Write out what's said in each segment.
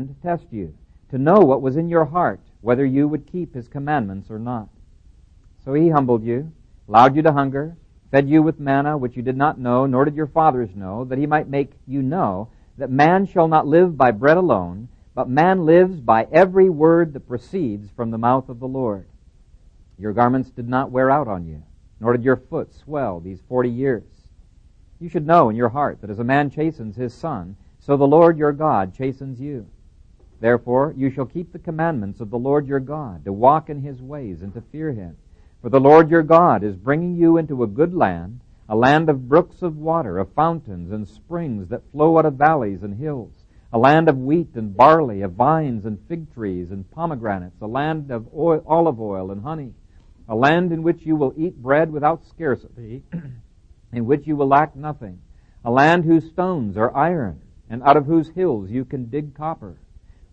and test you, to know what was in your heart, whether you would keep his commandments or not. So he humbled you, allowed you to hunger, fed you with manna, which you did not know, nor did your fathers know, that he might make you know that man shall not live by bread alone, but man lives by every word that proceeds from the mouth of the Lord. Your garments did not wear out on you, nor did your foot swell these 40 years. You should know in your heart that as a man chastens his son, so the Lord your God chastens you. Therefore you shall keep the commandments of the Lord your God, to walk in his ways and to fear him. For the Lord your God is bringing you into a good land, a land of brooks of water, of fountains and springs that flow out of valleys and hills, a land of wheat and barley, of vines and fig trees and pomegranates, a land of olive oil and honey, a land in which you will eat bread without scarcity, in which you will lack nothing, a land whose stones are iron, and out of whose hills you can dig copper.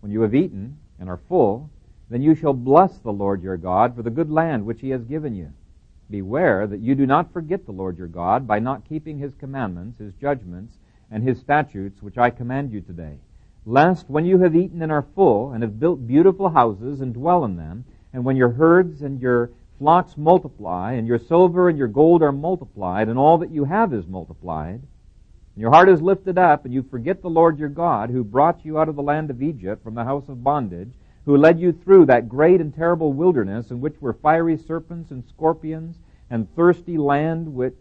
When you have eaten and are full, then you shall bless the Lord your God for the good land which he has given you. Beware that you do not forget the Lord your God by not keeping his commandments, his judgments, and his statutes which I command you today, lest when you have eaten and are full, and have built beautiful houses and dwell in them, and when your herds and your flocks multiply, and your silver and your gold are multiplied, and all that you have is multiplied, and your heart is lifted up, and you forget the Lord your God, who brought you out of the land of Egypt from the house of bondage, who led you through that great and terrible wilderness in which were fiery serpents and scorpions and thirsty land where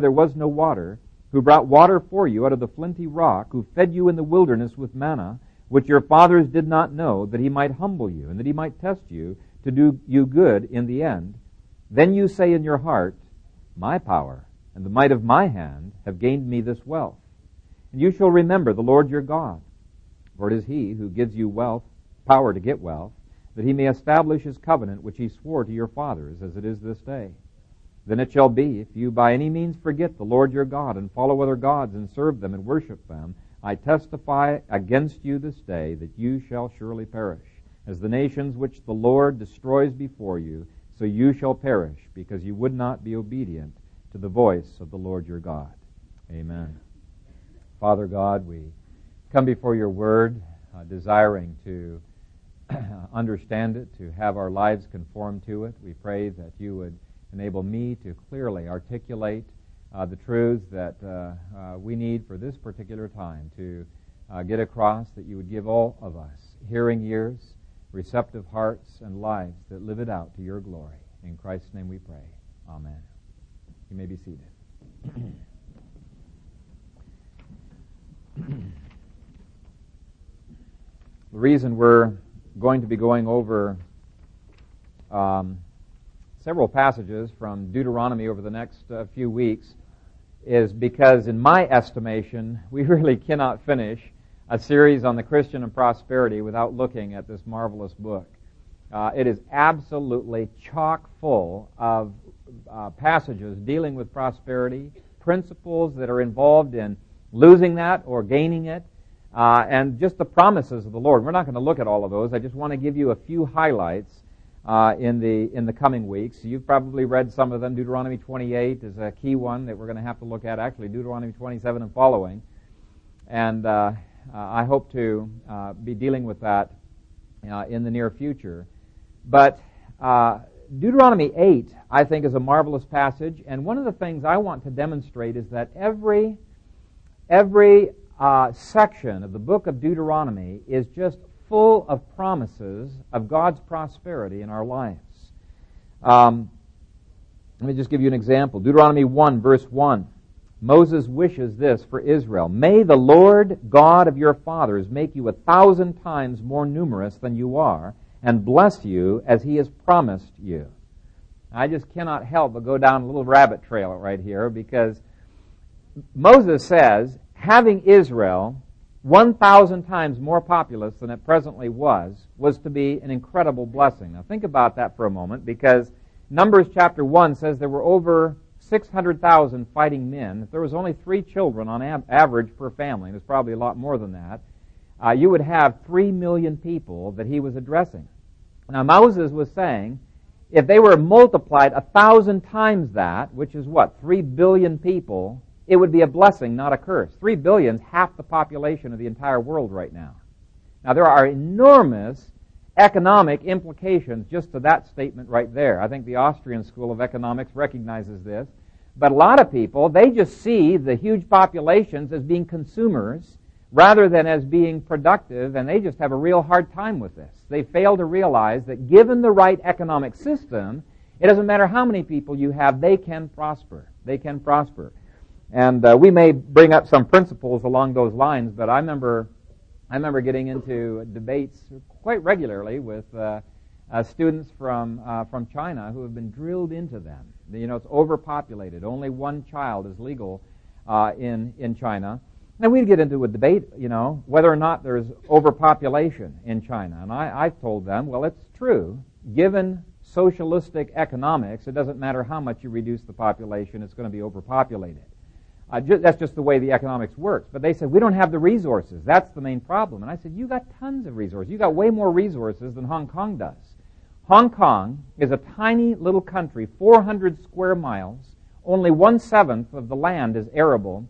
there was no water, who brought water for you out of the flinty rock, who fed you in the wilderness with manna, which your fathers did not know, that he might humble you and that he might test you to do you good in the end. Then you say in your heart, my power and the might of my hand have gained me this wealth. And you shall remember the Lord your God, for it is he who gives you wealth, power to get wealth, that he may establish his covenant which he swore to your fathers as it is this day. Then it shall be, if you by any means forget the Lord your God and follow other gods and serve them and worship them, I testify against you this day that you shall surely perish. As the nations which the Lord destroys before you, so you shall perish, because you would not be obedient to the voice of the Lord your God. Amen. Father God, we come before your word, desiring to understand it, to have our lives conform to it. We pray that you would enable me to clearly articulate the truths that we need for this particular time to get across, that you would give all of us hearing ears, receptive hearts, and lives that live it out to your glory. In Christ's name we pray. Amen. You may be seated. The reason we're going to be going over several passages from Deuteronomy over the next few weeks is because, in my estimation, we really cannot finish a series on the Christian and prosperity without looking at this marvelous book. It is absolutely chock full of passages dealing with prosperity, principles that are involved in losing that or gaining it, and just the promises of the Lord. We're not going to look at all of those. I just want to give you a few highlights in the coming weeks. You've probably read some of them. Deuteronomy 28 is a key one that we're going to have to look at, actually, Deuteronomy 27 and following. And I hope to be dealing with that in the near future. But Deuteronomy 8, I think, is a marvelous passage. And one of the things I want to demonstrate is that every section of the book of Deuteronomy is just full of promises of God's prosperity in our lives. Let me just give you an example. Deuteronomy 1, verse 1. Moses wishes this for Israel. May the Lord God of your fathers make you 1,000 times more numerous than you are, and bless you as he has promised you. I just cannot help but go down a little rabbit trail right here, because Moses says, having Israel 1,000 times more populous than it presently was to be an incredible blessing. Now think about that for a moment, because Numbers chapter 1 says there were over 600,000 fighting men. If there was only 3 children on average per family, and there's probably a lot more than that, you would have 3 million people that he was addressing. Now Moses was saying, if they were multiplied 1,000 times that, which is what, 3 billion people, it would be a blessing, not a curse. 3 billion is half the population of the entire world right now. Now, there are enormous economic implications just to that statement right there. I think the Austrian School of Economics recognizes this. But a lot of people, they just see the huge populations as being consumers rather than as being productive, and they just have a real hard time with this. They fail to realize that given the right economic system, it doesn't matter how many people you have, they can prosper. They can prosper. And we may bring up some principles along those lines, but I remember getting into debates quite regularly with students from China who have been drilled into them. You know, it's overpopulated. Only one child is legal in China. And we'd get into a debate, you know, whether or not there's overpopulation in China. And I've told them, well, it's true. Given socialistic economics, it doesn't matter how much you reduce the population, it's going to be overpopulated. That's just the way the economics works. But they said, we don't have the resources. That's the main problem. And I said, you got tons of resources. You got way more resources than Hong Kong does. Hong Kong is a tiny little country, 400 square miles. Only 1/7 of the land is arable.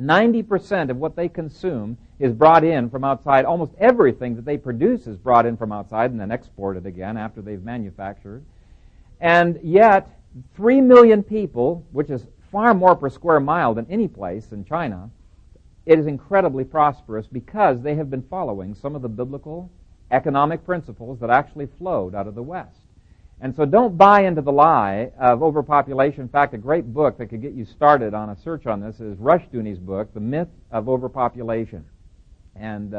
90% of what they consume is brought in from outside. Almost everything that they produce is brought in from outside and then exported again after they've manufactured. And yet, 3 million people, which is far more per square mile than any place in China, it is incredibly prosperous because they have been following some of the biblical economic principles that actually flowed out of the West. And so don't buy into the lie of overpopulation. In fact, a great book that could get you started on a search on this is Rushdoony's book, The Myth of Overpopulation. And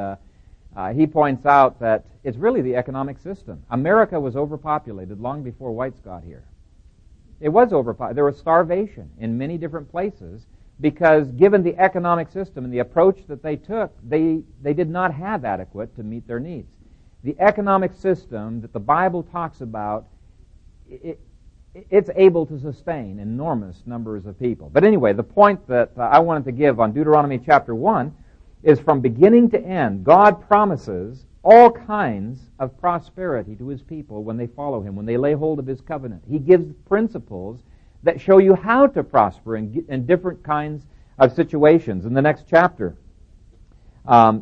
he points out that it's really the economic system. America was overpopulated long before whites got here. It was overpopulated. There was starvation in many different places because given the economic system and the approach that they took, they did not have adequate to meet their needs. The economic system that the Bible talks about, it's able to sustain enormous numbers of people. But anyway, the point that I wanted to give on Deuteronomy chapter 1 is from beginning to end, God promises all kinds of prosperity to his people when they follow him, when they lay hold of his covenant. He gives principles that show you how to prosper in different kinds of situations. In the next chapter,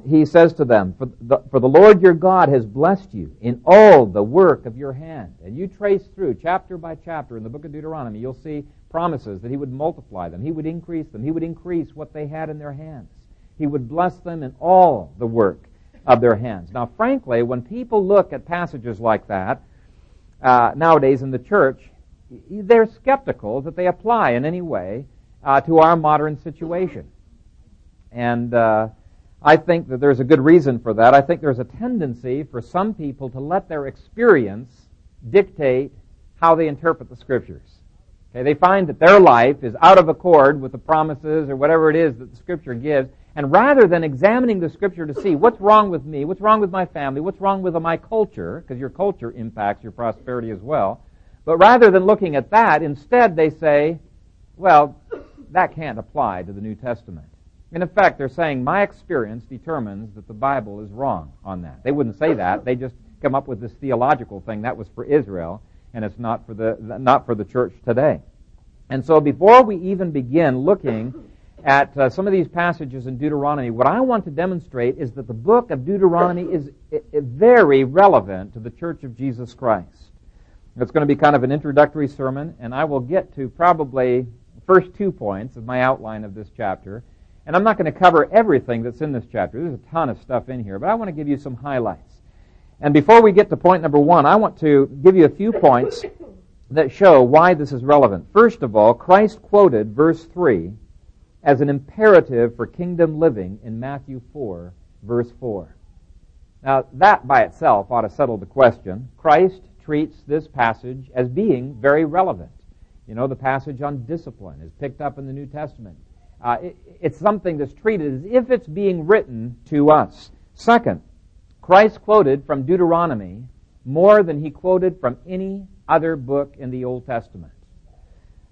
he says to them, for the Lord your God has blessed you in all the work of your hand. And you trace through chapter by chapter in the book of Deuteronomy, you'll see promises that he would multiply them. He would increase them. He would increase what they had in their hands. He would bless them in all the work of their hands. Now, frankly, when people look at passages like that nowadays in the church, they're skeptical that they apply in any way to our modern situation. And I think that there's a good reason for that. I think there's a tendency for some people to let their experience dictate how they interpret the Scriptures. Okay, they find that their life is out of accord with the promises or whatever it is that the Scripture gives, and rather than examining the Scripture to see what's wrong with me, what's wrong with my family, what's wrong with my culture, because your culture impacts your prosperity as well, but rather than looking at that, instead they say, well, that can't apply to the New Testament. And in fact, they're saying, my experience determines that the Bible is wrong on that. They wouldn't say that. They just come up with this theological thing that was for Israel, and it's not for the church today. And so before we even begin looking at some of these passages in Deuteronomy, what I want to demonstrate is that the book of Deuteronomy is very relevant to the Church of Jesus Christ. It's going to be kind of an introductory sermon, and I will get to probably the first 2 points of my outline of this chapter. And I'm not going to cover everything that's in this chapter. There's a ton of stuff in here, but I want to give you some highlights. And before we get to point number 1, I want to give you a few points that show why this is relevant. First of all, Christ quoted verse 3 as an imperative for kingdom living in Matthew 4, verse 4. Now, that by itself ought to settle the question. Christ treats this passage as being very relevant. You know, the passage on discipline is picked up in the New Testament. It's something that's treated as if it's being written to us. Second, Christ quoted from Deuteronomy more than he quoted from any other book in the Old Testament.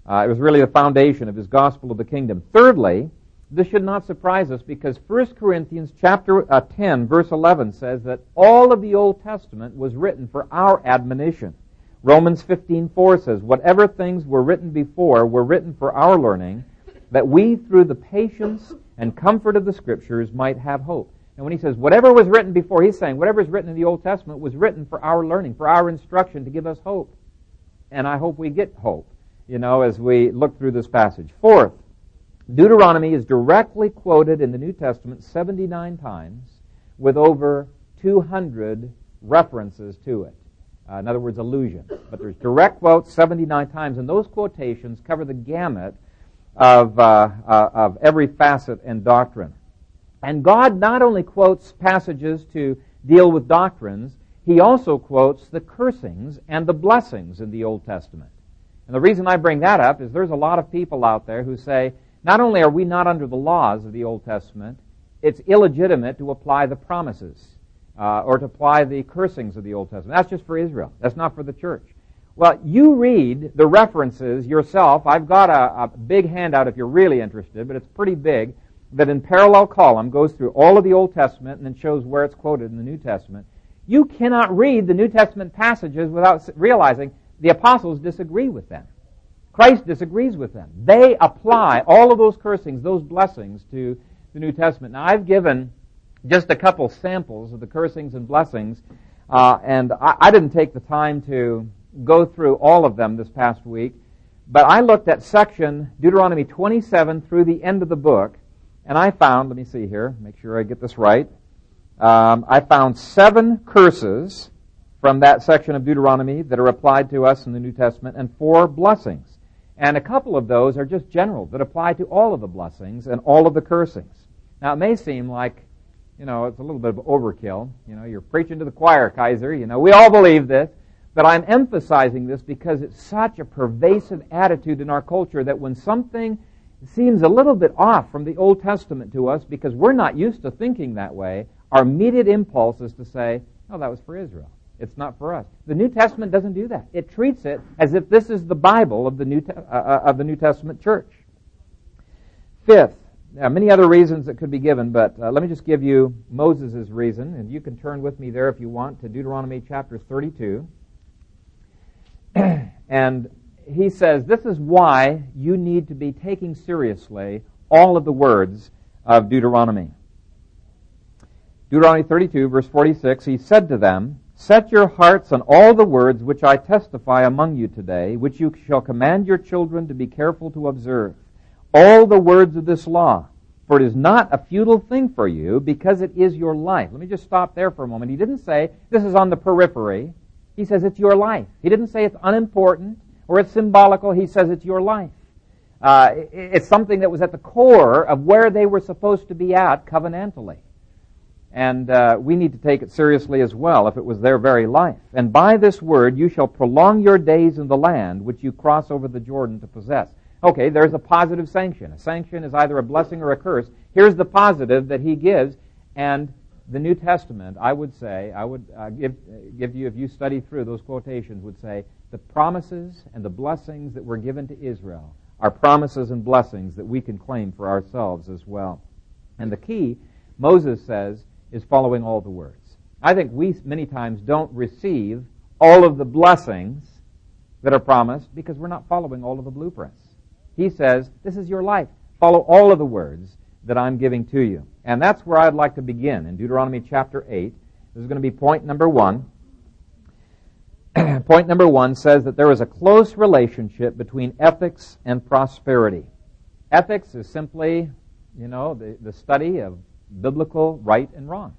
It was really the foundation of his gospel of the kingdom. Thirdly, this should not surprise us because 1 Corinthians chapter 10, verse 11 says that all of the Old Testament was written for our admonition. Romans 15:4 says, whatever things were written before were written for our learning, that we, through the patience and comfort of the Scriptures, might have hope. And when he says whatever was written before, he's saying whatever is written in the Old Testament was written for our learning, for our instruction, to give us hope. And I hope we get hope, as we look through this passage. Fourth, Deuteronomy is directly quoted in the New Testament 79 times with over 200 references to it. In other words, allusion. But there's direct quotes 79 times, and those quotations cover the gamut of every facet and doctrine. And God not only quotes passages to deal with doctrines, he also quotes the cursings and the blessings in the Old Testament. And the reason I bring that up is there's a lot of people out there who say, not only are we not under the laws of the Old Testament, it's illegitimate to apply the promises or to apply the cursings of the Old Testament. That's just for Israel. That's not for the church. Well, you read the references yourself. I've got a big handout if you're really interested, but it's pretty big, that in parallel column goes through all of the Old Testament and then shows where it's quoted in the New Testament. You cannot read the New Testament passages without realizing the apostles disagree with them. Christ disagrees with them. They apply all of those cursings, those blessings to the New Testament. Now, I've given just a couple samples of the cursings and blessings, and I didn't take the time to go through all of them this past week, but I looked at section Deuteronomy 27 through the end of the book, and I found, let me see here, make sure I get this right, I found 7 curses from that section of Deuteronomy that are applied to us in the New Testament, and 4 blessings. And a couple of those are just general, that apply to all of the blessings and all of the cursings. Now, it may seem like, it's a little bit of overkill. You're preaching to the choir, Kaiser. We all believe this. But I'm emphasizing this because it's such a pervasive attitude in our culture that when something seems a little bit off from the Old Testament to us, because we're not used to thinking that way, our immediate impulse is to say, no, that was for Israel. It's not for us. The New Testament doesn't do that. It treats it as if this is the Bible of the New Testament church. Fifth, there are many other reasons that could be given, but let me just give you Moses' reason, and you can turn with me there if you want to Deuteronomy chapter 32. And he says, this is why you need to be taking seriously all of the words of Deuteronomy. Deuteronomy 32, verse 46, he said to them, set your hearts on all the words which I testify among you today, which you shall command your children to be careful to observe. All the words of this law, for it is not a futile thing for you, because it is your life. Let me just stop there for a moment. He didn't say this is on the periphery. He says it's your life. He didn't say it's unimportant or it's symbolical. He says it's your life. It's something that was at the core of where they were supposed to be at covenantally. And we need to take it seriously as well, if it was their very life. And by this word you shall prolong your days in the land which you cross over the Jordan to possess. Okay, there's a positive sanction. A sanction is either a blessing or a curse. Here's the positive that he gives. And the New Testament, I would say, I would give you, if you study through those quotations, would say the promises and the blessings that were given to Israel are promises and blessings that we can claim for ourselves as well. And the key, Moses says, is following all the words. I think we many times don't receive all of the blessings that are promised because we're not following all of the blueprints. He says, this is your life. Follow all of the words that I'm giving to you. And that's where I'd like to begin, in Deuteronomy chapter 8. This is going to be point number 1. Point number 1 says that there is a close relationship between ethics and prosperity. Ethics is simply, the study of biblical right and wrong.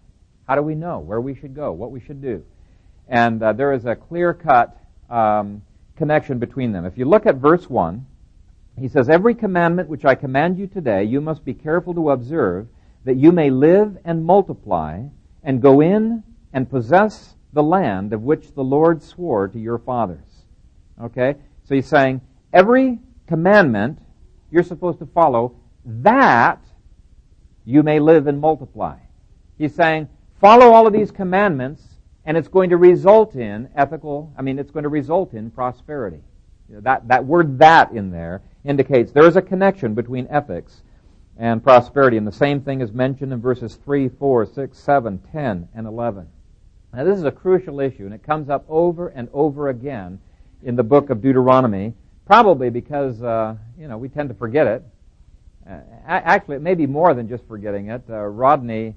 How do we know where we should go, what we should do? And there is a clear-cut connection between them. If you look at verse 1, he says, every commandment which I command you today, you must be careful to observe, that you may live and multiply and go in and possess the land of which the Lord swore to your fathers. Okay? So he's saying, every commandment you're supposed to follow, that you may live and multiply. He's saying, follow all of these commandments, and it's going to result in prosperity. That word "that" in there indicates there is a connection between ethics and prosperity, and the same thing is mentioned in verses 3, 4, 6, 7, 10, and 11. Now, this is a crucial issue, and it comes up over and over again in the book of Deuteronomy, probably because, we tend to forget it. Actually, it may be more than just forgetting it. Rodney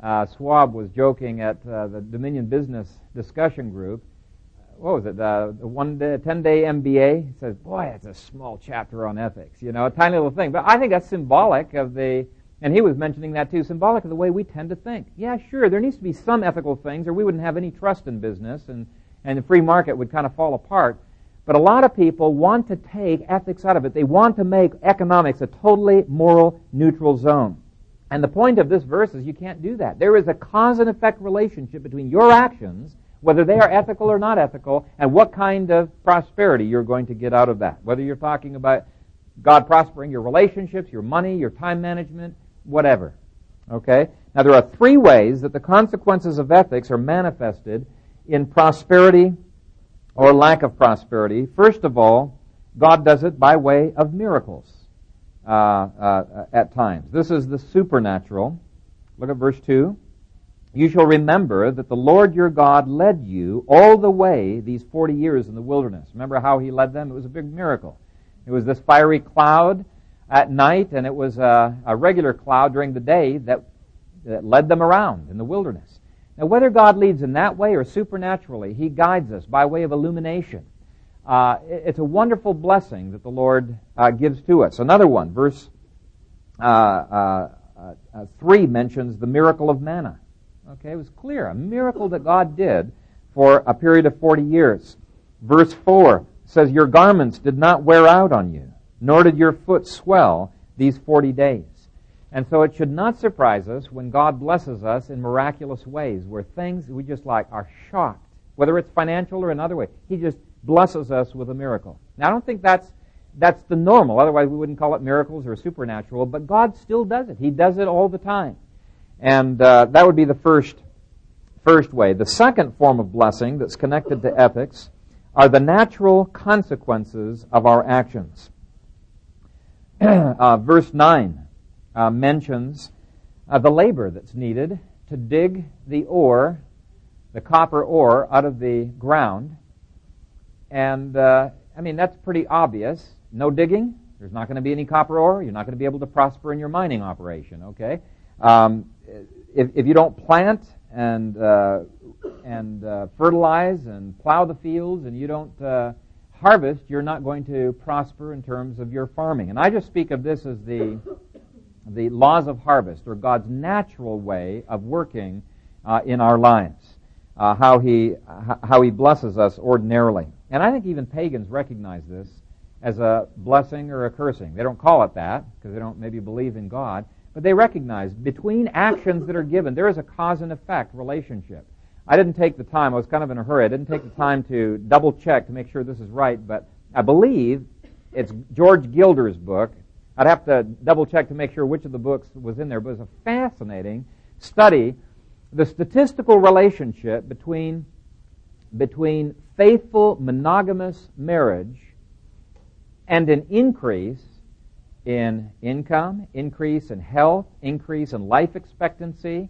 Schwab was joking at the Dominion Business Discussion Group. What was it? The 10-day MBA. He says, boy, that's a small chapter on ethics, you know, a tiny little thing. But I think that's symbolic of the, and he was mentioning that too, symbolic of the way we tend to think. Yeah, sure, there needs to be some ethical things or we wouldn't have any trust in business and the free market would kind of fall apart. But a lot of people want to take ethics out of it. They want to make economics a totally moral, neutral zone. And the point of this verse is you can't do that. There is a cause and effect relationship between your actions, whether they are ethical or not ethical, and what kind of prosperity you're going to get out of that. Whether you're talking about God prospering your relationships, your money, your time management, whatever. Okay? Now, there are three ways that the consequences of ethics are manifested in prosperity or lack of prosperity. First of all, God does it by way of miracles at times. This is the supernatural. Look at verse 2. You shall remember that the Lord your God led you all the way these 40 years in the wilderness. Remember how he led them? It was a big miracle. It was this fiery cloud at night, and it was a regular cloud during the day that led them around in the wilderness. Now, whether God leads in that way or supernaturally, he guides us by way of illumination. It's a wonderful blessing that the Lord gives to us. Another one, verse 3 mentions the miracle of manna. Okay, it was clear, a miracle that God did for a period of 40 years. Verse 4 says, your garments did not wear out on you, nor did your foot swell these 40 days. And so it should not surprise us when God blesses us in miraculous ways, where things we just like are shocked, whether it's financial or another way. He just blesses us with a miracle. Now, I don't think that's the normal. Otherwise, we wouldn't call it miracles or supernatural, but God still does it. He does it all the time. And that would be the first way. The second form of blessing that's connected to ethics are the natural consequences of our actions. Verse 9 mentions the labor that's needed to dig the ore, the copper ore, out of the ground. And, I mean, that's pretty obvious. No digging. There's not going to be any copper ore. You're not going to be able to prosper in your mining operation, okay? If you don't plant and fertilize and plow the fields and you don't harvest, you're not going to prosper in terms of your farming. And I just speak of this as the laws of harvest, or God's natural way of working in our lives, how he blesses us ordinarily. And I think even pagans recognize this as a blessing or a cursing. They don't call it that because they don't maybe believe in God. But they recognize between actions that are given, there is a cause and effect relationship. I didn't take the time. I was kind of in a hurry. I didn't take the time to double check to make sure this is right, but I believe it's George Gilder's book. I'd have to double check to make sure which of the books was in there, but it was a fascinating study, the statistical relationship between faithful monogamous marriage and an increase in income, increase in health, increase in life expectancy,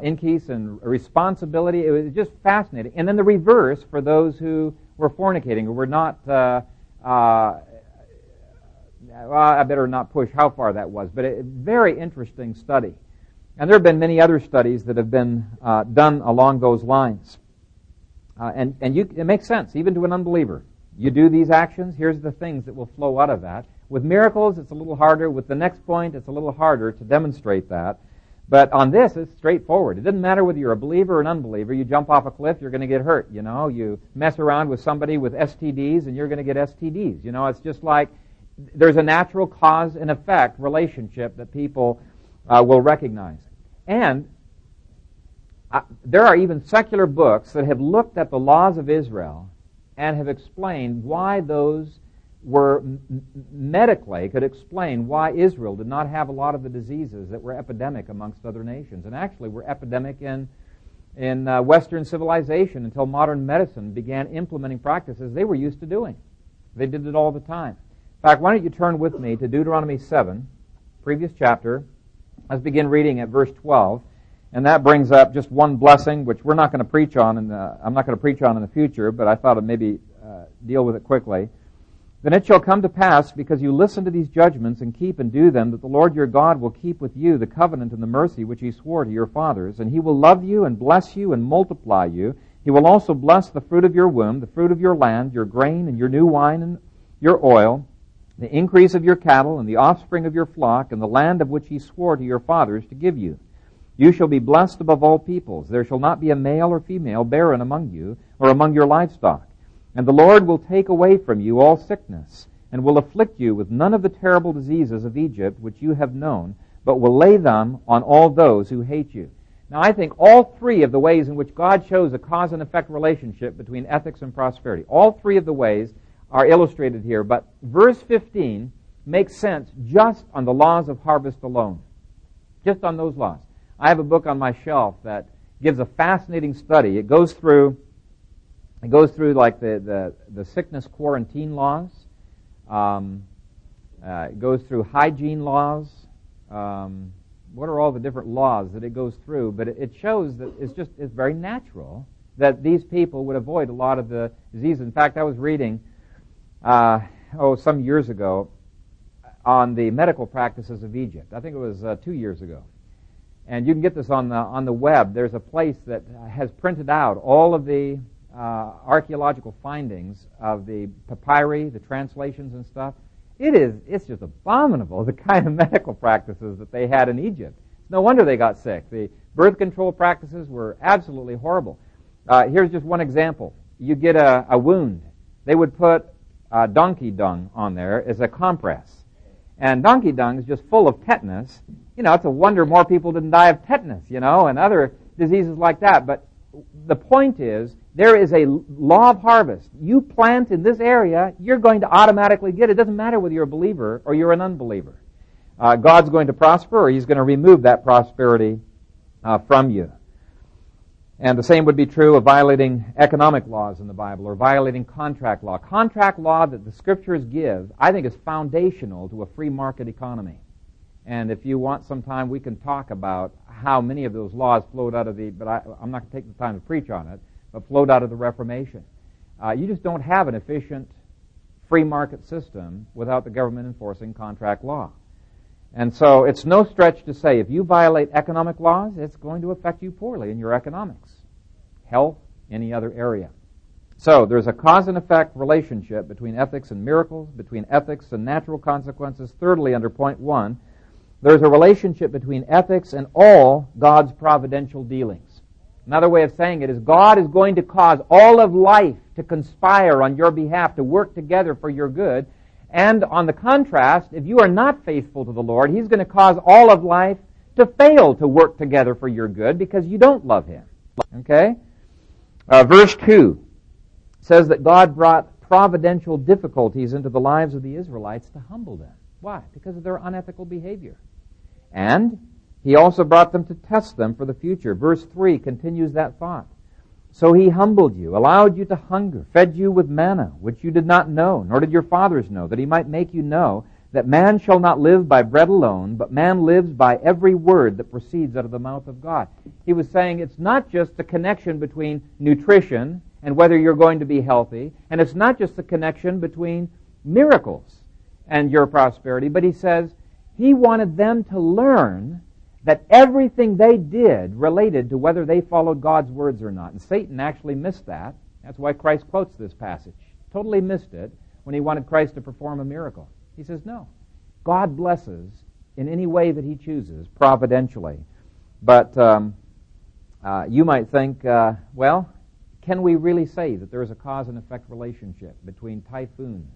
increase in responsibility. It was just fascinating. And then the reverse for those who were fornicating or were not, well, I better not push how far that was, but a very interesting study. And there have been many other studies that have been done along those lines. And it makes sense, even to an unbeliever. You do these actions, here's the things that will flow out of that. With miracles, it's a little harder. With the next point, it's a little harder to demonstrate that. But on this, it's straightforward. It doesn't matter whether you're a believer or an unbeliever. You jump off a cliff, you're going to get hurt. You know, you mess around with somebody with STDs, and you're going to get STDs. You know, it's just like there's a natural cause and effect relationship that people will recognize. And there are even secular books that have looked at the laws of Israel and have explained why those were medically could explain why Israel did not have a lot of the diseases that were epidemic amongst other nations, and actually were epidemic in Western civilization until modern medicine began implementing practices they were used to doing. They did it all the time. In fact, why don't you turn with me to Deuteronomy 7, previous chapter. Let's begin reading at verse 12, and that brings up just one blessing, which we're not going to preach on. I'm not going to preach on in the future, but I thought I'd maybe deal with it quickly. Then it shall come to pass, because you listen to these judgments and keep and do them, that the Lord your God will keep with you the covenant and the mercy which he swore to your fathers, and he will love you and bless you and multiply you. He will also bless the fruit of your womb, the fruit of your land, your grain and your new wine and your oil, the increase of your cattle and the offspring of your flock, and the land of which he swore to your fathers to give you. You shall be blessed above all peoples. There shall not be a male or female barren among you or among your livestock. And the Lord will take away from you all sickness, and will afflict you with none of the terrible diseases of Egypt which you have known, but will lay them on all those who hate you. Now, I think all three of the ways in which God shows a cause and effect relationship between ethics and prosperity, all three of the ways are illustrated here, but verse 15 makes sense just on the laws of harvest alone, just on those laws. I have a book on my shelf that gives a fascinating study. It goes through like the sickness quarantine laws. It goes through hygiene laws. What are all the different laws that it goes through? But it shows that it's very natural that these people would avoid a lot of the diseases. In fact, I was reading some years ago on the medical practices of Egypt. I think it was 2 years ago. And you can get this on the web. There's a place that has printed out all of the archaeological findings of the papyri, the translations and stuff. It's just abominable, the kind of medical practices that they had in Egypt. It's no wonder they got sick. The birth control practices were absolutely horrible. Here's just one example. You get a wound. They would put donkey dung on there as a compress. And donkey dung is just full of tetanus. You know, it's a wonder more people didn't die of tetanus, and other diseases like that. But the point is, there is a law of harvest. You plant in this area, you're going to automatically get it. It doesn't matter whether you're a believer or you're an unbeliever. God's going to prosper, or he's going to remove that prosperity from you. And the same would be true of violating economic laws in the Bible or violating contract law. Contract law that the Scriptures give, I think, is foundational to a free market economy. And if you want some time, we can talk about how many of those laws flowed out of but I'm not going to take the time to preach on it, but flowed out of the Reformation. You just don't have an efficient free market system without the government enforcing contract law. And so it's no stretch to say if you violate economic laws, it's going to affect you poorly in your economics, health, any other area. So there's a cause and effect relationship between ethics and miracles, between ethics and natural consequences. Thirdly, under point one, there's a relationship between ethics and all God's providential dealings. Another way of saying it is God is going to cause all of life to conspire on your behalf, to work together for your good. And on the contrast, if you are not faithful to the Lord, he's going to cause all of life to fail to work together for your good because you don't love him. Okay? Verse 2 says that God brought providential difficulties into the lives of the Israelites to humble them. Why? Because of their unethical behavior. And he also brought them to test them for the future. Verse 3 continues that thought. So he humbled you, allowed you to hunger, fed you with manna, which you did not know, nor did your fathers know, that he might make you know that man shall not live by bread alone, but man lives by every word that proceeds out of the mouth of God. He was saying it's not just the connection between nutrition and whether you're going to be healthy, and it's not just the connection between miracles and your prosperity, but he says he wanted them to learn that everything they did related to whether they followed God's words or not. And Satan actually missed that. That's why Christ quotes this passage. Totally missed it when he wanted Christ to perform a miracle. He says, no, God blesses in any way that he chooses, providentially. But you might think, can we really say that there is a cause and effect relationship between typhoons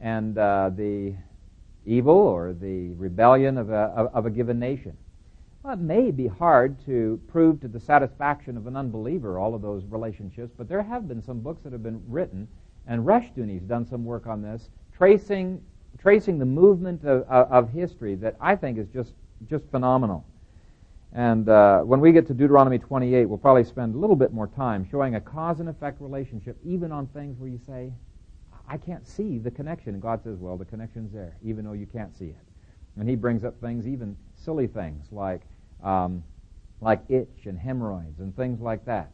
and the evil or the rebellion of a given nation? Well, it may be hard to prove to the satisfaction of an unbeliever all of those relationships, but there have been some books that have been written, and Rushdoony's done some work on this, tracing the movement of history that I think is just phenomenal. And when we get to Deuteronomy 28, we'll probably spend a little bit more time showing a cause and effect relationship, even on things where you say, I can't see the connection. And God says, well, the connection's there, even though you can't see it. And he brings up things, even silly things, like itch and hemorrhoids and things like that.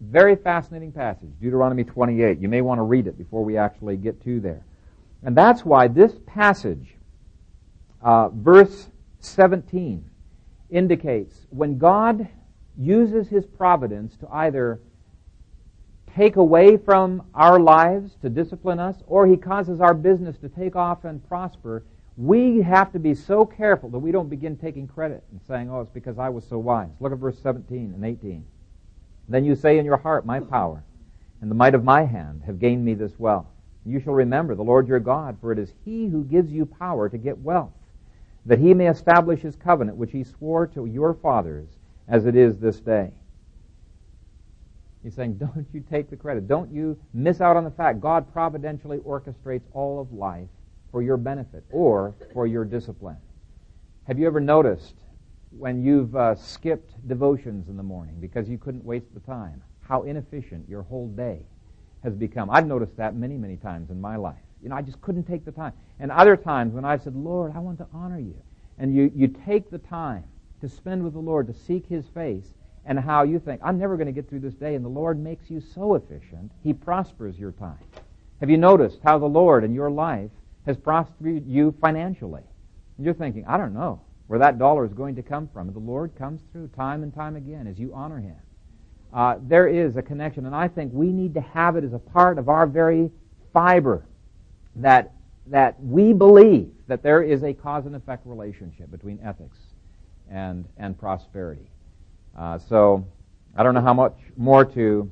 Very fascinating passage, Deuteronomy 28. You may want to read it before we actually get to there. And that's why this passage, verse 17, indicates when God uses his providence to either take away from our lives to discipline us, or he causes our business to take off and prosper, we have to be so careful that we don't begin taking credit and saying, oh, it's because I was so wise. Look at verse 17 and 18. Then you say in your heart, my power and the might of my hand have gained me this wealth. You shall remember the Lord your God, for it is he who gives you power to get wealth, that he may establish his covenant, which he swore to your fathers, as it is this day. He's saying, don't you take the credit. Don't you miss out on the fact God providentially orchestrates all of life for your benefit or for your discipline. Have you ever noticed when you've skipped devotions in the morning because you couldn't waste the time, how inefficient your whole day has become? I've noticed that many, many times in my life. You know, I just couldn't take the time. And other times when I've said, Lord, I want to honor you. And you take the time to spend with the Lord, to seek his face, and how you think, I'm never going to get through this day, and the Lord makes you so efficient, he prospers your time. Have you noticed how the Lord in your life has prospered you financially? And you're thinking, I don't know where that dollar is going to come from. And the Lord comes through time and time again as you honor him. There is a connection, and I think we need to have it as a part of our very fiber, that we believe that there is a cause and effect relationship between ethics and prosperity. So I don't know how much more to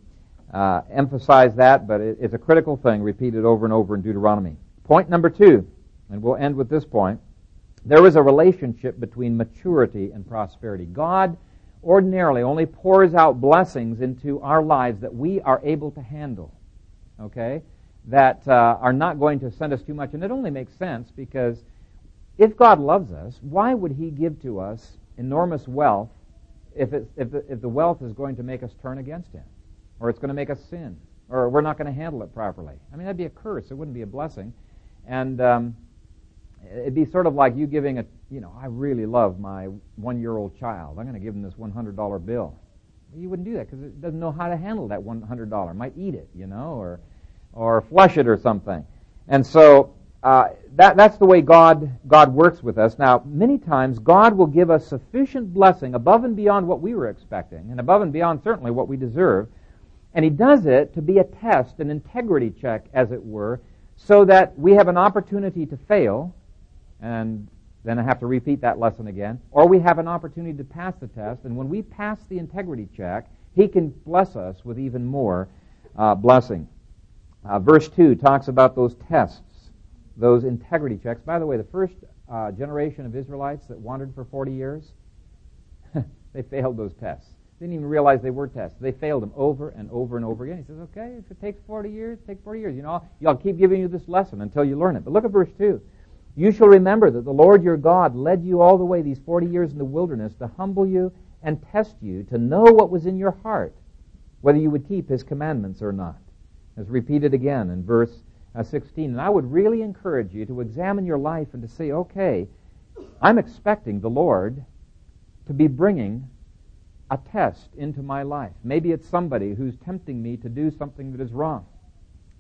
emphasize that, but it's a critical thing repeated over and over in Deuteronomy. Point number 2, and we'll end with this point, there is a relationship between maturity and prosperity. God ordinarily only pours out blessings into our lives that we are able to handle, okay, that are not going to send us too much. And it only makes sense because if God loves us, why would he give to us enormous wealth if the wealth is going to make us turn against him, or it's going to make us sin, or we're not going to handle it properly? I mean, that'd be a curse. It wouldn't be a blessing. And it'd be sort of like you giving I really love my 1-year-old child. I'm going to give him this $100 bill. You wouldn't do that because it doesn't know how to handle that $100. It might eat it, or flush it or something. And so that's the way God works with us. Now, many times God will give us sufficient blessing above and beyond what we were expecting, and above and beyond certainly what we deserve. And he does it to be a test, an integrity check, as it were, so that we have an opportunity to fail, and then I have to repeat that lesson again, or we have an opportunity to pass the test. And when we pass the integrity check, he can bless us with even more blessing. Verse 2 talks about those tests, those integrity checks. By the way, the first generation of Israelites that wandered for 40 years, they failed those tests. They didn't even realize they were tests. They failed them over and over and over again. He says, okay, if it takes 40 years, take 40 years. I'll keep giving you this lesson until you learn it. But look at verse 2. You shall remember that the Lord your God led you all the way these 40 years in the wilderness to humble you and test you to know what was in your heart, whether you would keep his commandments or not. As repeated again in verse 16. And I would really encourage you to examine your life and to say, okay, I'm expecting the Lord to be bringing a test into my life. Maybe it's somebody who's tempting me to do something that is wrong.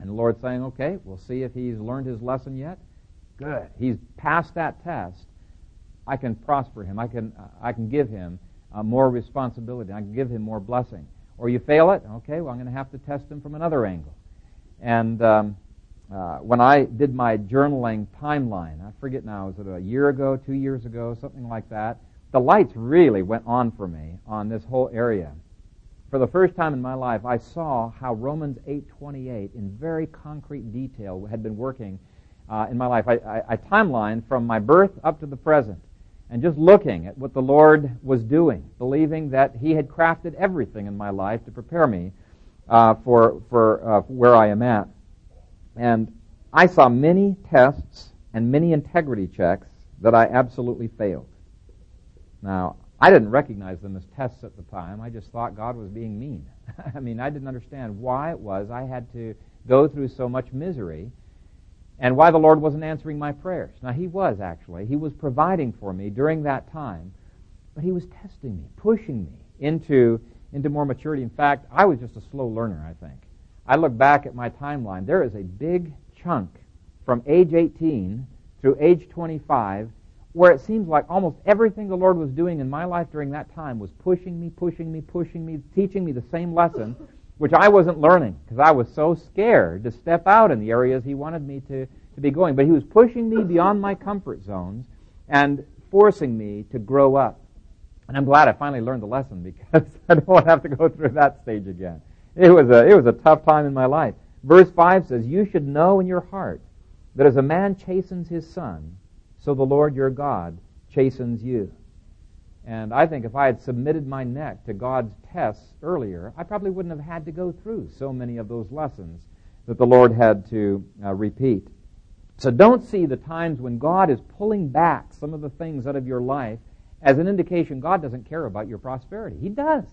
And the Lord's saying, okay, we'll see if he's learned his lesson yet. Good. He's passed that test. I can prosper him. I can give him more responsibility. I can give him more blessing. Or you fail it, okay, well, I'm going to have to test him from another angle. And when I did my journaling timeline, I forget now, was it a year ago, 2 years ago, something like that, the lights really went on for me on this whole area. For the first time in my life, I saw how Romans 8:28 in very concrete detail had been working in my life. I timelined from my birth up to the present, and just looking at what the Lord was doing, believing that he had crafted everything in my life to prepare me for where I am at. And I saw many tests and many integrity checks that I absolutely failed. Now, I didn't recognize them as tests at the time. I just thought God was being mean. I mean, I didn't understand why it was I had to go through so much misery and why the Lord wasn't answering my prayers. Now, he was actually. He was providing for me during that time, but he was testing me, pushing me into more maturity. In fact, I was just a slow learner, I think. I look back at my timeline. There is a big chunk from age 18 through age 25, where it seems like almost everything the Lord was doing in my life during that time was pushing me, teaching me the same lesson, which I wasn't learning because I was so scared to step out in the areas he wanted me to be going. But he was pushing me beyond my comfort zones and forcing me to grow up. And I'm glad I finally learned the lesson, because I don't want to have to go through that stage again. It was a tough time in my life. Verse 5 says, "You should know in your heart that as a man chastens his son, so the Lord your God chastens you." And I think if I had submitted my neck to God's tests earlier, I probably wouldn't have had to go through so many of those lessons that the Lord had to repeat. So don't see the times when God is pulling back some of the things out of your life as an indication God doesn't care about your prosperity. He does.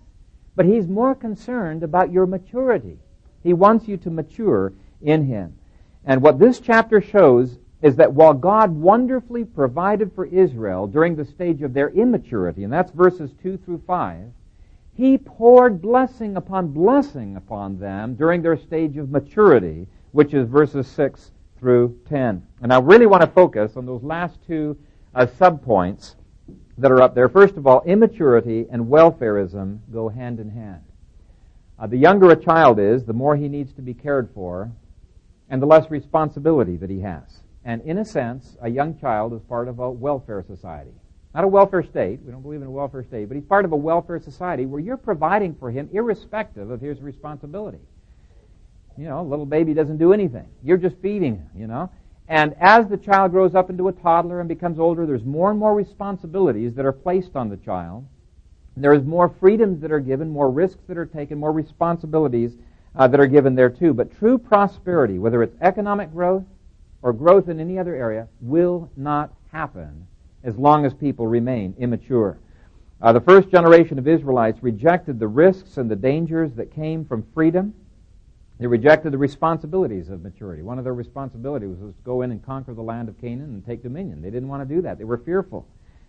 But he's more concerned about your maturity. He wants you to mature in him. And what this chapter shows is that while God wonderfully provided for Israel during the stage of their immaturity, and that's verses 2 through 5, he poured blessing upon them during their stage of maturity, which is verses 6 through 10. And I really want to focus on those last two subpoints that are up there. First of all, immaturity and welfareism go hand in hand. The younger a child is, the more he needs to be cared for, and the less responsibility that he has. And in a sense, a young child is part of a welfare society. Not a welfare state. We don't believe in a welfare state. But he's part of a welfare society where you're providing for him irrespective of his responsibility. You know, a little baby doesn't do anything. You're just feeding him, you know. And as the child grows up into a toddler and becomes older, there's more and more responsibilities that are placed on the child. There is more freedoms that are given, more risks that are taken, more responsibilities that are given there too. But true prosperity, whether it's economic growth, or growth in any other area, will not happen as long as people remain immature. The first generation of Israelites rejected the risks and the dangers that came from freedom. They rejected the responsibilities of maturity. One of their responsibilities was to go in and conquer the land of Canaan and take dominion. They didn't want to do that. They were fearful.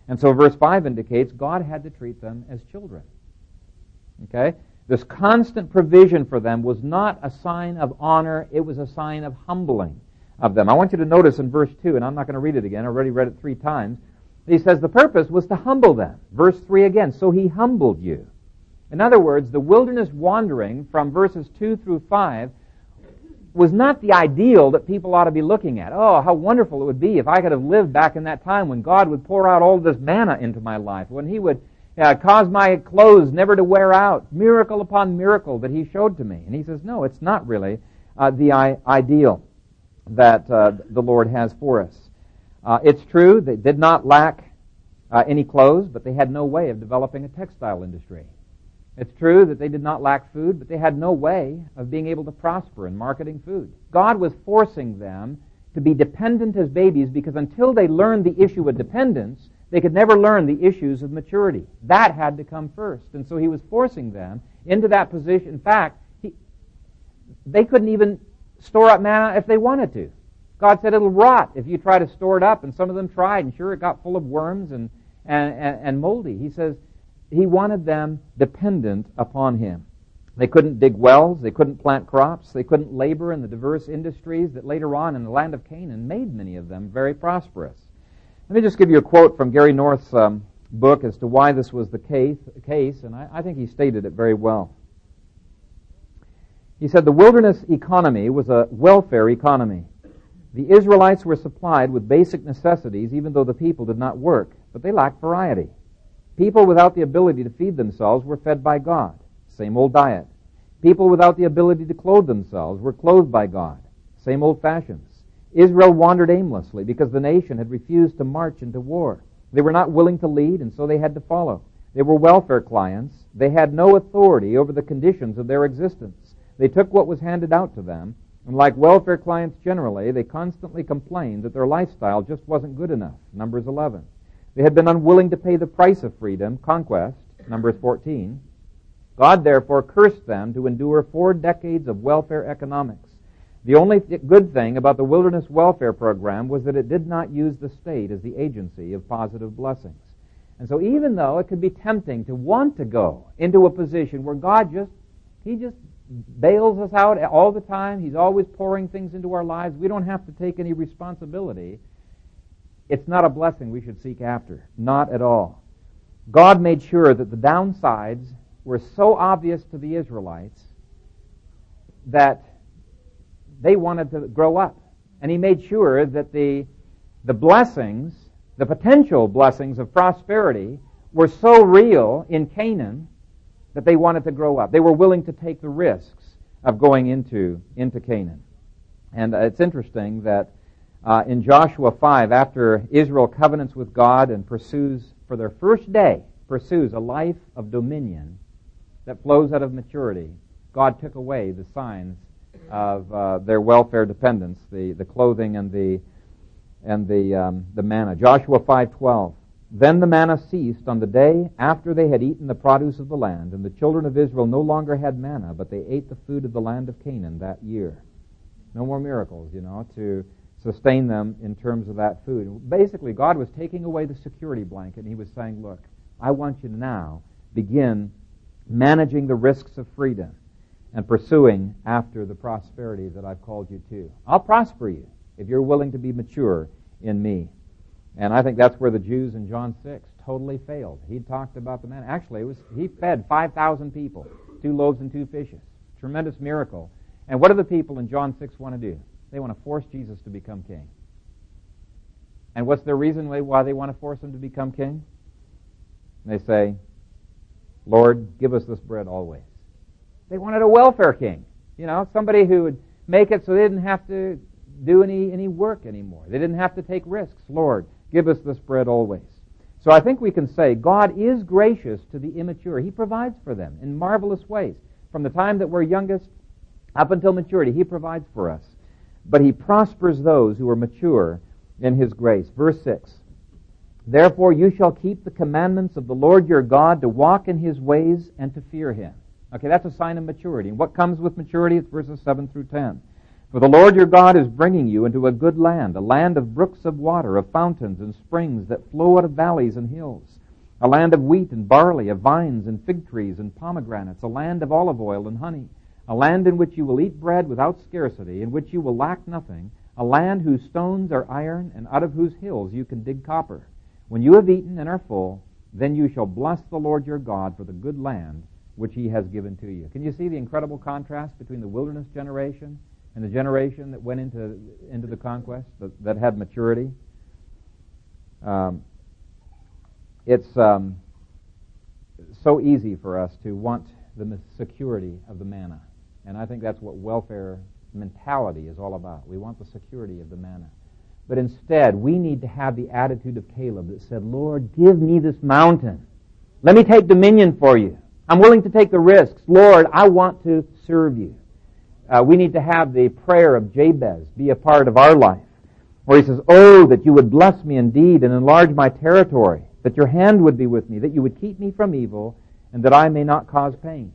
And so verse 5 indicates God had to treat them as children. Okay? This constant provision for them was not a sign of honor. It was a sign of humbling of them. I want you to notice in verse 2, and I'm not going to read it again, I already read it 3 times, he says the purpose was to humble them. Verse 3 again, so he humbled you. In other words, the wilderness wandering from verses 2 through 5 was not the ideal that people ought to be looking at. Oh, how wonderful it would be if I could have lived back in that time when God would pour out all this manna into my life, when he would cause my clothes never to wear out, miracle upon miracle that he showed to me. And he says, no, it's not really the ideal that the Lord has for us. It's true, they did not lack any clothes, but they had no way of developing a textile industry. It's true that they did not lack food, but they had no way of being able to prosper in marketing food. God was forcing them to be dependent as babies, because until they learned the issue of dependence, they could never learn the issues of maturity. That had to come first. And so he was forcing them into that position. In fact, they couldn't even store up manna if they wanted to. God said it'll rot if you try to store it up, and some of them tried, and sure, it got full of worms and moldy. He says he wanted them dependent upon him. They couldn't dig wells, they couldn't plant crops, they couldn't labor in the diverse industries that later on in the land of Canaan made many of them very prosperous. Let me just give you a quote from Gary North's book as to why this was the case, and I think he stated it very well. He said the wilderness economy was a welfare economy. The Israelites were supplied with basic necessities even though the people did not work, but they lacked variety. People without the ability to feed themselves were fed by God, same old diet. People without the ability to clothe themselves were clothed by God, same old fashions. Israel wandered aimlessly because the nation had refused to march into war. They were not willing to lead, and so they had to follow. They were welfare clients. They had no authority over the conditions of their existence. They took what was handed out to them, and like welfare clients generally, they constantly complained that their lifestyle just wasn't good enough, Numbers 11. They had been unwilling to pay the price of freedom, conquest, Numbers 14. God, therefore, cursed them to endure 4 decades of welfare economics. The only good thing about the wilderness welfare program was that it did not use the state as the agency of positive blessings. And so even though it could be tempting to want to go into a position where God just bails us out all the time. He's always pouring things into our lives. We don't have to take any responsibility. It's not a blessing we should seek after. Not at all. God made sure that the downsides were so obvious to the Israelites that they wanted to grow up. And he made sure that the blessings, the potential blessings of prosperity were so real in Canaan that they wanted to grow up. They were willing to take the risks of going into Canaan. And it's interesting that in Joshua 5, after Israel covenants with God and pursues a life of dominion that flows out of maturity, God took away the signs of their welfare dependence, the clothing and the manna. Joshua 5:12. Then the manna ceased on the day after they had eaten the produce of the land, and the children of Israel no longer had manna, but they ate the food of the land of Canaan that year. No more miracles, to sustain them in terms of that food. Basically, God was taking away the security blanket, and he was saying, look, I want you to now begin managing the risks of freedom and pursuing after the prosperity that I've called you to. I'll prosper you if you're willing to be mature in me. And I think that's where the Jews in John 6 totally failed. He talked about the manna. Actually, he fed 5,000 people, 2 loaves and 2 fishes. Tremendous miracle. And what do the people in John 6 want to do? They want to force Jesus to become king. And what's their reason why they want to force him to become king? And they say, Lord, give us this bread always. They wanted a welfare king, somebody who would make it so they didn't have to do any work anymore. They didn't have to take risks. Lord, give us this bread always. So I think we can say God is gracious to the immature. He provides for them in marvelous ways. From the time that we're youngest up until maturity, he provides for us. But he prospers those who are mature in his grace. Verse 6, therefore you shall keep the commandments of the Lord your God to walk in his ways and to fear him. Okay, that's a sign of maturity. And what comes with maturity? It's verses 7 through 10. For the Lord your God is bringing you into a good land, a land of brooks of water, of fountains and springs that flow out of valleys and hills, a land of wheat and barley, of vines and fig trees and pomegranates, a land of olive oil and honey, a land in which you will eat bread without scarcity, in which you will lack nothing, a land whose stones are iron and out of whose hills you can dig copper. When you have eaten and are full, then you shall bless the Lord your God for the good land which he has given to you. Can you see the incredible contrast between the wilderness generation and the generation that went into the conquest, that had maturity? It's so easy for us to want the security of the manna. And I think that's what welfare mentality is all about. We want the security of the manna. But instead, we need to have the attitude of Caleb that said, Lord, give me this mountain. Let me take dominion for you. I'm willing to take the risks. Lord, I want to serve you. We need to have the prayer of Jabez be a part of our life, where he says, oh, that you would bless me indeed and enlarge my territory, that your hand would be with me, that you would keep me from evil, and that I may not cause pain.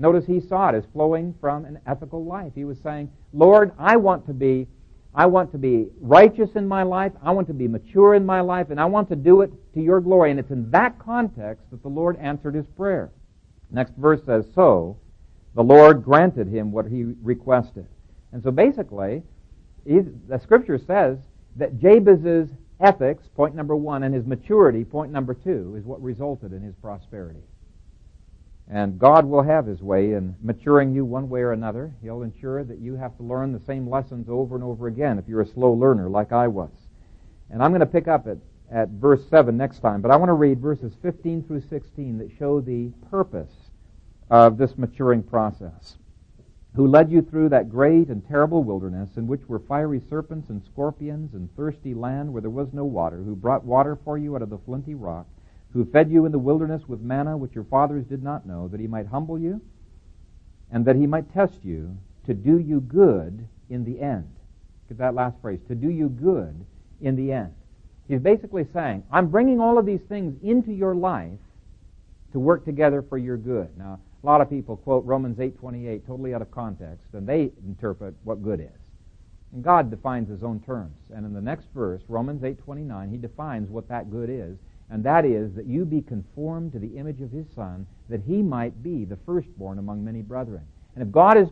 Notice he saw it as flowing from an ethical life. He was saying, Lord, I want to be righteous in my life, I want to be mature in my life, and I want to do it to your glory. And it's in that context that the Lord answered his prayer. Next verse says, so the Lord granted him what he requested. And so basically, the scripture says that Jabez's ethics, point number 1, and his maturity, point number 2, is what resulted in his prosperity. And God will have his way in maturing you one way or another. He'll ensure that you have to learn the same lessons over and over again if you're a slow learner like I was. And I'm going to pick up at verse 7 next time, but I want to read verses 15 through 16 that show the purpose of this maturing process. Who led you through that great and terrible wilderness in which were fiery serpents and scorpions and thirsty land where there was no water, who brought water for you out of the flinty rock, who fed you in the wilderness with manna which your fathers did not know, that he might humble you and that he might test you to do you good in the end. Look at that last phrase, to do you good in the end. He's basically saying, I'm bringing all of these things into your life to work together for your good. Now, a lot of people quote Romans 8:28 totally out of context, and they interpret what good is. And God defines his own terms. And in the next verse, Romans 8:29, he defines what that good is, and that is that you be conformed to the image of his Son, that he might be the firstborn among many brethren. And if God is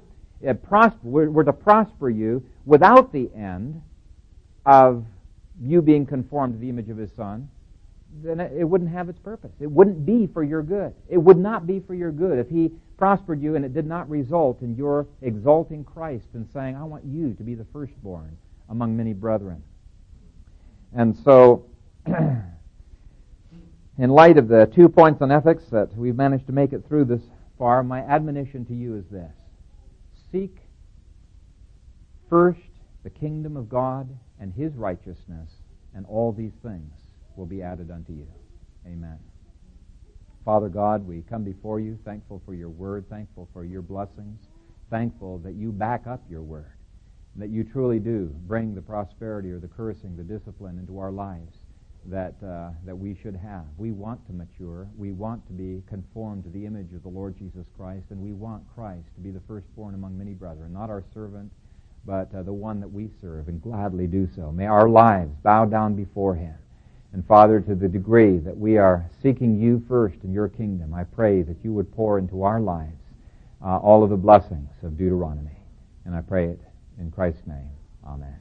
were to prosper you without the end of you being conformed to the image of His Son, then it wouldn't have its purpose. It wouldn't be for your good. It would not be for your good if He prospered you and it did not result in your exalting Christ and saying, I want you to be the firstborn among many brethren. And so, in light of the 2 points on ethics that we've managed to make it through this far, my admonition to you is this. Seek first the kingdom of God and His righteousness, and all these things will be added unto you. Amen. Father God, we come before you thankful for your word, thankful for your blessings, thankful that you back up your word, that you truly do bring the prosperity or the cursing, the discipline into our lives that we should have. We want to mature. We want to be conformed to the image of the Lord Jesus Christ, and we want Christ to be the firstborn among many brethren, not our servant, but the one that we serve and gladly do so. May our lives bow down before Him. And Father, to the degree that we are seeking you first in your kingdom, I pray that you would pour into our lives all of the blessings of Deuteronomy. And I pray it in Christ's name. Amen.